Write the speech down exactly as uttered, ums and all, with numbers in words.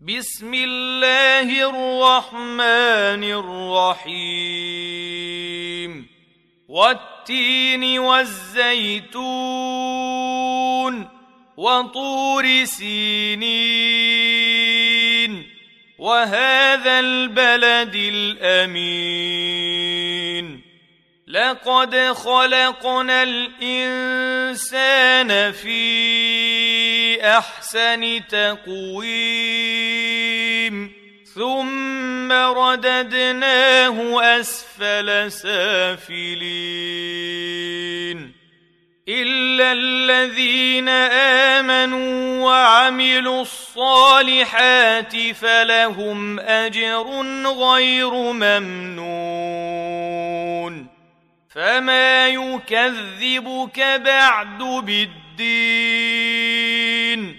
بسم الله الرحمن الرحيم والتين والزيتون وطور سينين وهذا البلد الأمين لقد خلقنا الإنسان في أحسن تقويم ثم رددناه أسفل سافلين إلا الذين آمنوا وعملوا الصالحات فلهم أجر غير ممنون فما يكذبك بعد بالدين